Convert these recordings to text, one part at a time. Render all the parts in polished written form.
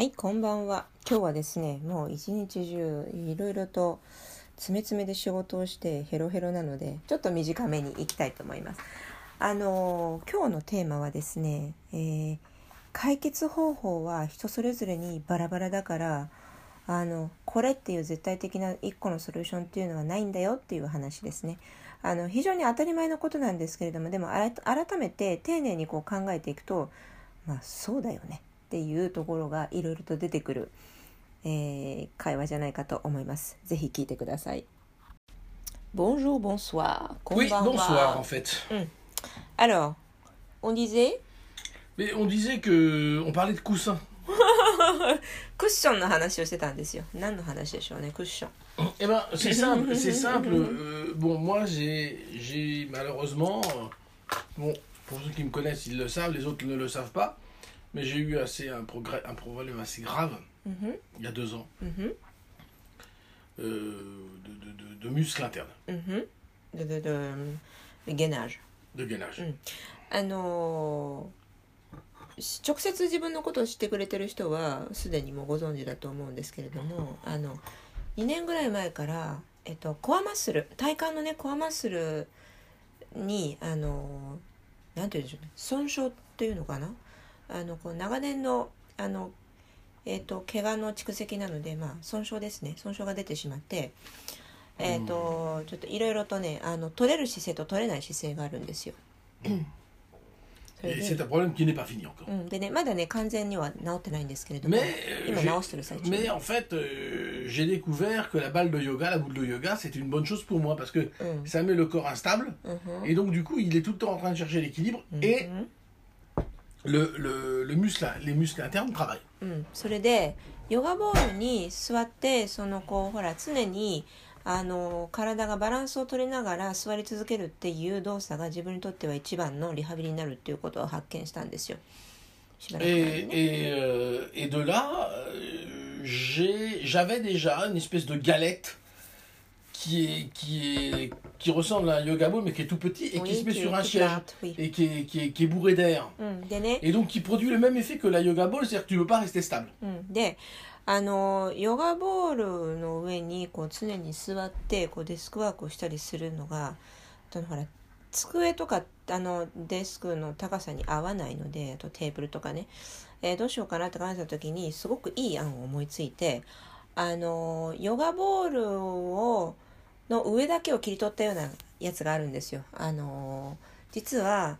はい、こんばんは。今日はですね、もう一日中いろいろと詰め詰めで仕事をしてヘロヘロなので、ちょっと短めにいきたいと思います。今日のテーマはですね、解決方法は人それぞれにバラバラだから、これっていう絶対的な一個のソリューションっていうのはないんだよっていう話ですね。非常に当たり前のことなんですけれども、でも改めて丁寧にこう考えていくと、まあそうだよねっていうところがいろいろと出てくる、会話じゃないかと思います。ぜひ聞いてください。Bonjour, bonsoir. Oui, bonsoir en fait. Alors, on disait? Mais on disait que on parlait de coussin. クッションの話をしてたんですよ。何の話でしょうね、クッション。Eh ben, c'est simple, c'est simple. Bon, moi j'ai malheureusement, bon, pour ceux qui me connaissent, ils le savent, les autres ne le savent pas.Mais j'ai eu un problème assez grave、il y a 2 ans、de muscles internes、de gainage. De gainage.、直接自分のことを知ってくれてる人はすでにもうご存知だと思うんですけれども、2年ぐらい前から、コアマッスル、体幹のねコアマッスルになんていうんでしょうね、損傷っていうのかな。こう長年の、怪我の蓄積なので、まあ、損傷ですね、損傷が出てしまって、ちょっといろいろとね、取れる姿勢と取れない姿勢があるんですよ。C'est un problème qui n'est pas fini encore. でね、まだね完全には治ってないんですけれども、今治してる最中。Mais en fait, j'ai découvert que la balle de yoga, la boule de yoga, c'est une bonne chose pour moi parce que ça met le corps instable et donc du coup, il est tout le temps en train de chercher l'équilibre et Le muscle, les muscles internes travaillent、それでヨガボールに座って、そのこうほら常に体がバランスを取りながら座り続けるっていう動作が自分にとっては一番のリハビリになるっていうことを発見したんですよ。Et de là, j'avais déjà une espèce de galette qui ressemble à un yoga ball mais qui est tout petit et qui se met sur un siège et qui est bourré d'air、et donc qui produit le même effet que la yoga ball, c'est-à-dire que tu ne peux pas rester stable、でヨガボールの上にこう常に座ってこうデスクワークをしたりするのが、ほら机とかデスクの高さに合わないので、あとテーブルとかね、どうしようかなって考えた時にすごくいい案を思いついて、ヨガボールの上だけを切り取ったようなやつがあるんですよ。実は、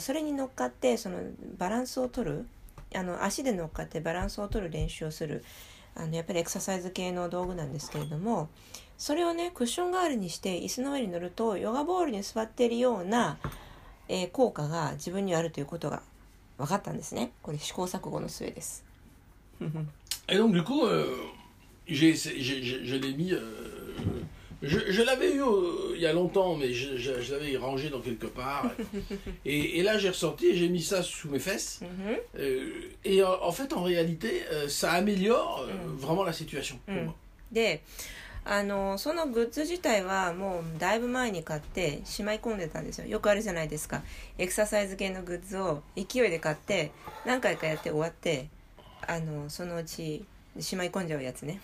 それに乗っかってそのバランスを取る、足で乗っかってバランスを取る練習をする、やっぱりエクササイズ系の道具なんですけれども、それをねクッション代わりにして椅子の上に乗るとヨガボールに座っているような、効果が自分にあるということが分かったんですね。これ試行錯誤の末です。え、donc du coup, je l'ai mis Je l'avais eu、il y a longtemps, mais je l'avais rangé dans quelque part. Et là, j'ai ressorti et j'ai mis ça sous mes fesses. Et en fait, en réalité, ça améliore、vraiment la situation pour moi. で、そのグッズ自体はもうだいぶ前に買ってしまい込んでたんですよ。よくあるじゃないですか。エクササイズ系のグッズを勢いで買って何回かやって終わって、そのうちしまい込んじゃうやつね。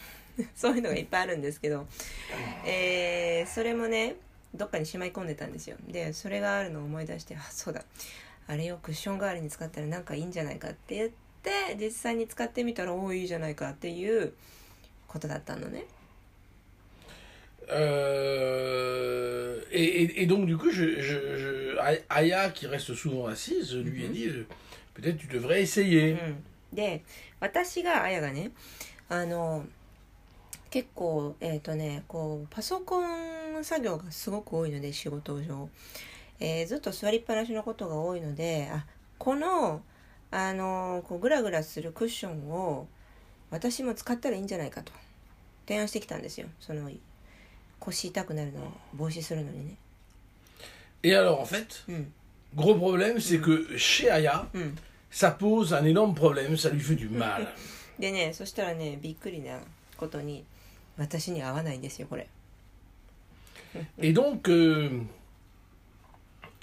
そういうのがいっぱいあるんですけど、それもねどっかにしまい込んでたんですよ。でそれがあるのを思い出して、あ、そうだ、あれをクッション代わりに使ったらなんかいいんじゃないかって言って、実際に使ってみたらいいじゃないかっていうことだったのね。Et donc du coup Aya qui reste souvent assise lui a dit peut-être tu devrais essayer、で私がAyaがね結構、こうパソコン作業がすごく多いので、仕事上、ずっと座りっぱなしのことが多いので、こうグラグラするクッションを私も使ったらいいんじゃないかと提案してきたんですよ。その腰痛くなるのを防止するのにね。Et alors en fait、gros problème c'est que chez Aya、ça pose un énorme problème, ça lui fait du mal. でね、そしたらね、びっくりなことに私に合わないんですよこれ。Et donc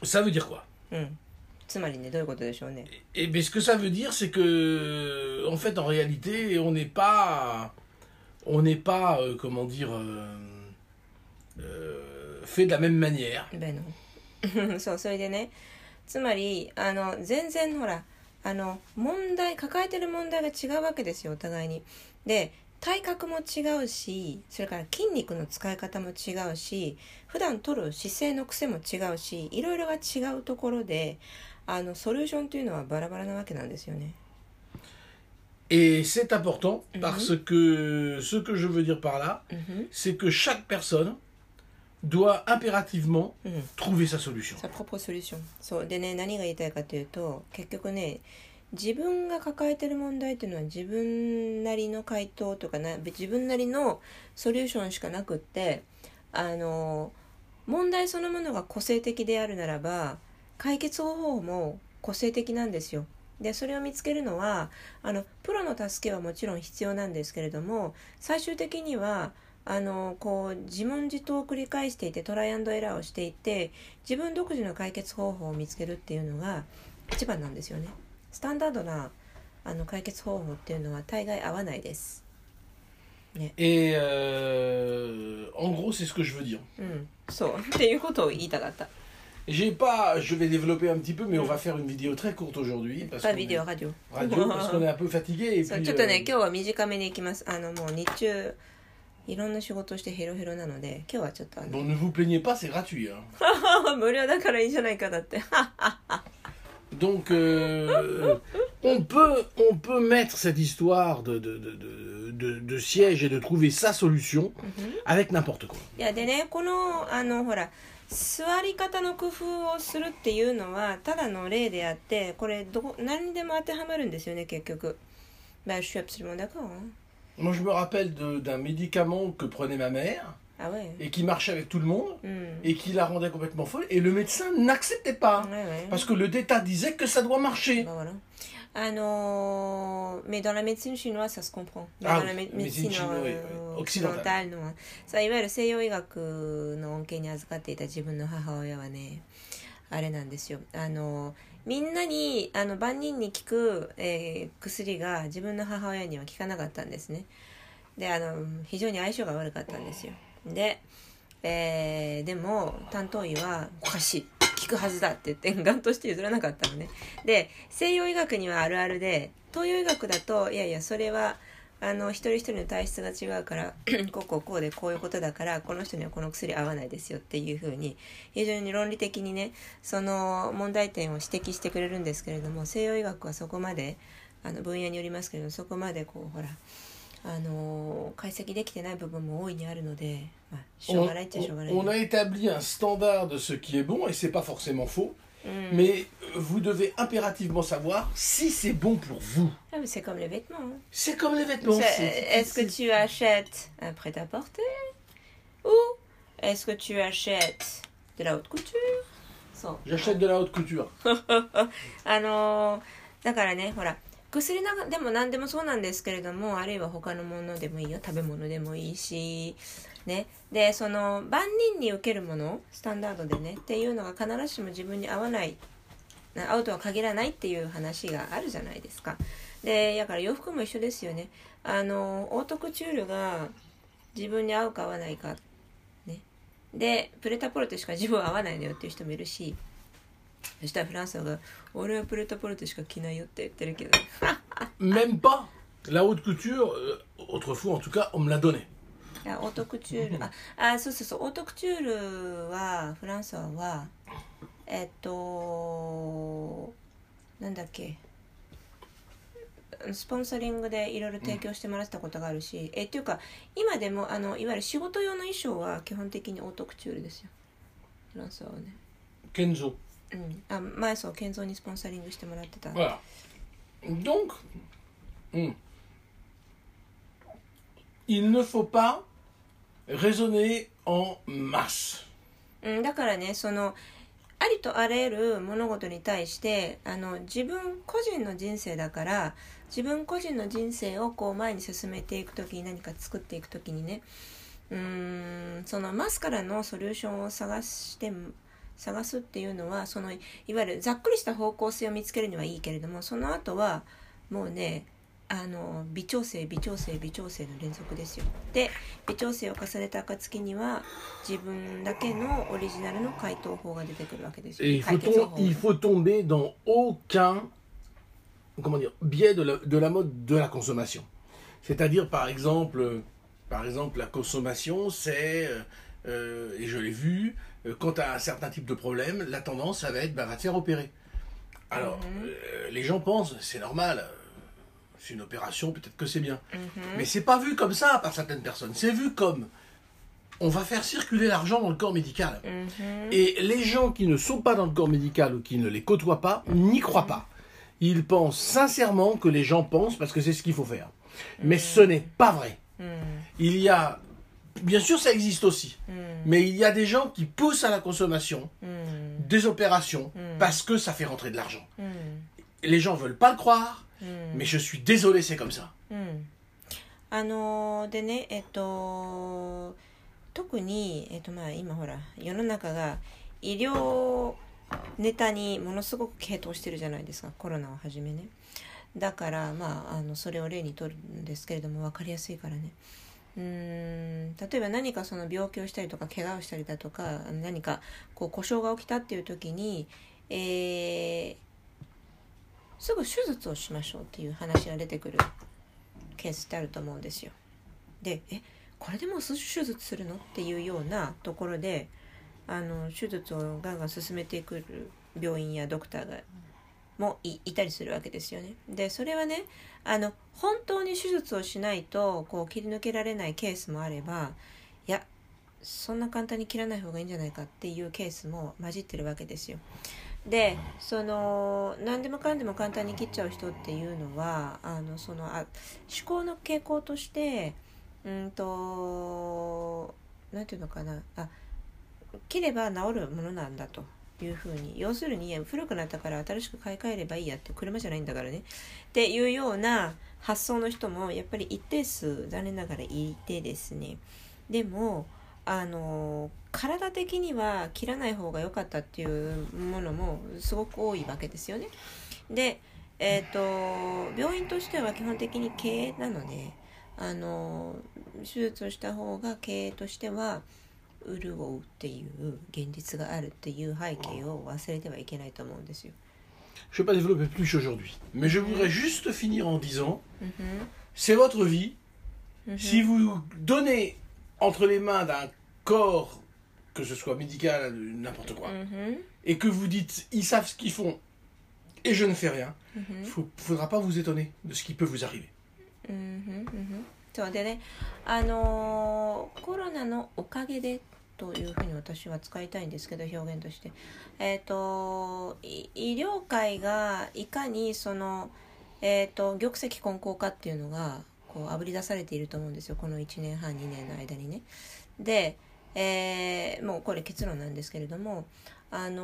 ça veut dire quoi? つまりね、どういうことでしょうね。え、mais ce que ça veut dire c'est que en fait en réalité on n'est pas comment dire fait de la même manière。ben non。そう、それでね、つまり全然ほら問題抱えてる問題が違うわけですよ、お互いに。で、体格も違うし、それから筋肉の使い方も違うし、普段取る姿勢の癖も違うし、いろいろが違うところで、ソリューションというのはバラバラなわけなんですよね。Et c'est important parce que ce que je veux dire par là, c'est que chaque personne doit impérativement trouver sa solution. Sa propre solution. そうでね、何が言いたいかというと、結局ね、自分が抱えてる問題というのは自分なりの回答とか自分なりのソリューションしかなくって、問題そのものが個性的であるならば解決方法も個性的なんですよ。で、それを見つけるのはプロの助けはもちろん必要なんですけれども、最終的にはこう自問自答を繰り返していて、トライアンドエラーをしていて、自分独自の解決方法を見つけるっていうのが一番なんですよね。スタンダードな解決方法っていうのは大概合わないです。ね。Et en gros c'est ce que je veux dire。うん、そうっていうことを言いたかった。J'ai pas, je vais développer un petit peu, mais on va faire une vidéo très courte aujourd'hui parce que vidéo radio. Radio parce qu'on est un peu fatigué et puis ちょっとね、今日は短めに行きます。もう日中いろんな仕事をしてヘロヘロなので、今日はちょっとBon, ne vous plaignez pas, c'est gratuit. 無料だからいいじゃないか、だって。Donc, on peut mettre cette histoire de siège et de trouver sa solution avec n'importe quoi. いやでね、このほら座り方の工夫をするっていうのはただの例であって、これ何にでも当てはまるんですよね、結局。Ben, je suis absolument d'accord. Moi, je me rappelle d'un médicament que prenait ma mère.Ah ouais. Et qui marchait avec tout le monde, et qui la rendait complètement folle, et le médecin n'acceptait pas, parce que le d'État disait que ça doit marcher. Bah voilà. Mais dans la médecine chinoise, ça se comprend. Ah, dans la médecine occidentale. Ça, いわゆる西洋医学の恩恵に預かっていた自分の母親はね、あれなんですよ。みんなに万人に効く、薬が自分の母親には効かなかったんですね。で、非常に相性が悪かったんですよ。で、でも担当医はおかしい、聞くはずだって言ってガンとして譲らなかったのね。で、西洋医学にはあるあるで、東洋医学だといやいや、それは一人一人の体質が違うからこうこうこうでこういうことだから、この人にはこの薬合わないですよっていうふうに非常に論理的にね、その問題点を指摘してくれるんですけれども、西洋医学はそこまで分野によりますけれども、そこまでこうほら解析できてない部分も多いにあるので、まあ、しょうがないっちゃしょうがない。On a établi un standard de ce qui est bon et c'est pas forcément faux, mais vous devez impérativement savoir si c'est bon pour vous. Ah, mais c'est comme les vêtements. Hein. C'est comme les vêtements. Est-ce que tu achètes un prêt-à-porter ou est-ce que tu achètes de la haute couture? J'achète de la haute couture. だからね、ほら。薬でも何でもそうなんですけれども、あるいは他のものでもいいよ、食べ物でもいいし、ね、でその万人に受けるもの、スタンダードでねっていうのが必ずしも自分に合わない、合うとは限らないっていう話があるじゃないですか。で、だから洋服も一緒ですよね。オートクチュールが自分に合うか合わないか、ね、でプレタポルテしか自分は合わないのよっていう人もいるし、そしたらフランスが俺はプレタポルテしか着ないよって言ってるけど。Même pas la haute couture autrefois en tout cas on me l'a donné。オートクチュール、そうそうそう、オートクチュールはフランスはなんだっけ、スポンサリングでいろいろ提供してもらったことがあるし、っていうか今でもいわゆる仕事用の衣装は基本的にオートクチュールですよ、フランスはね。Kenzo。前そう、健三にスポンサリングしてもらってた。Voilà. Donc, il ne faut pas raisonner en masse. だからね、そのありとあらゆる物事に対して自分個人の人生だから、自分個人の人生をこう前に進めていくときに、何か作っていくときにね、そのマスからのソリューションを探して探すっていうのは、そのいわゆるざっくりした方向性を見つけるにはいいけれども、その後はもうね、微調整微調整微調整の連続ですよ。で、微調整を重ねた暁には自分だけのオリジナルの解答法が出てくるわけですよ。解決法。Il faut tomber dans aucun biais de la mode de la consommation. C'est-à-dire par exemple la consommation c'est et je l'ai vu, quand tu as un certain type de problème, la tendance ça va être va te faire opérer. Alors les gens pensent c'est normal. C'est une opération, peut-être que c'est bien. Mais c'est pas vu comme ça par certaines personnes. C'est vu comme on va faire circuler l'argent dans le corps médical. Et les gens qui ne sont pas dans le corps médical ou qui ne les côtoient pas, n'y croient pas. Ils pensent sincèrement que les gens pensent parce que c'est ce qu'il faut faire. Mais ce n'est pas vrai. Il y a... Bien sûr, ça existe aussi. Mais il y a des gens qui poussent à la consommation des opérations parce que ça fait rentrer de l'argent. Les gens veulent pas le croire.Mais je suis désolé, c'est comme ça. でね、特に、まあ、今ほら世の中が医療ネタにものすごく傾倒してるじゃないですか、コロナをはじめね。だから、まあ、それを例にとるんですけれども、分かりやすいからね。例えば何かその病気をしたりとか怪我をしたりだとか、何かこう故障が起きたっていう時に、すぐ手術をしましょうっていう話が出てくるケースってあると思うんですよ。で、これでもう手術するのっていうようなところで、手術をガンガン進めてくる病院やドクターがも いたりするわけですよね。で、それはね、本当に手術をしないとこう切り抜けられないケースもあれば、いやそんな簡単に切らない方がいいんじゃないかっていうケースも混じってるわけですよ。で、その何でもかんでも簡単に切っちゃう人っていうのは、思考の傾向としてなんていうのかな、切れば治るものなんだというふうに、要するに古くなったから新しく買い替えればいいやって、車じゃないんだからねっていうような発想の人もやっぱり一定数残念ながらいてですね。でも体的には切らない方が良かったっていうものもすごく多いわけですよね。で、病院としては基本的に経営なので、手術をした方が経営としては潤うっていう現実があるっていう背景を忘れてはいけないと思うんですよ。Je vais pas développer plus aujourd'hui, mais je voudrais juste finir en disant, c'est votre vie. Si vous donnez entre les mains d'un corps, que ce soit médical, n'importe quoi, et que vous dites, ils savent ce qu'ils font, et je ne fais rien, faudra pas vous étonner de ce qui peut vous arriver. そうでね、コロナのおかげでというふうに私は使いたいんですけど、表現として、医療界がいかにその、玉石混交かっていうのがあぶり出されていると思うんですよ、この1年半2年の間にね。で、もうこれ結論なんですけれども、玉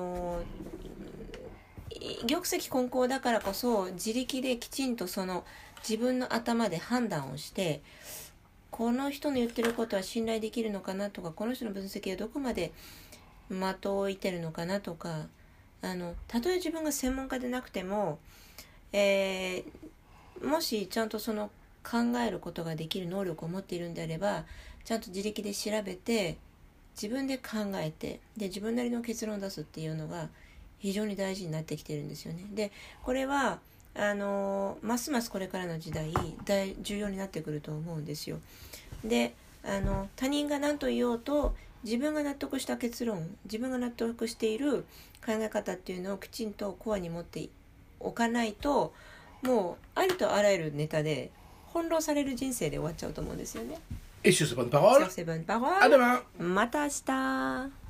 石混交だからこそ自力できちんとその自分の頭で判断をして、この人の言ってることは信頼できるのかなとか、この人の分析はどこまで的を置いてるのかなとか、たとえ自分が専門家でなくても、もしちゃんとその考えることができる能力を持っているんであれば、ちゃんと自力で調べて自分で考えて、で自分なりの結論を出すっていうのが非常に大事になってきてるんですよね。でこれはますますこれからの時代重要になってくると思うんですよ。で他人が何と言おうと、自分が納得した結論、自分が納得している考え方っていうのをきちんとコアに持っておかないと、もうありとあらゆるネタで翻弄される人生で終わっちゃうと思うんですよね。Et sur ces bonnes paroles, à demain. また明日。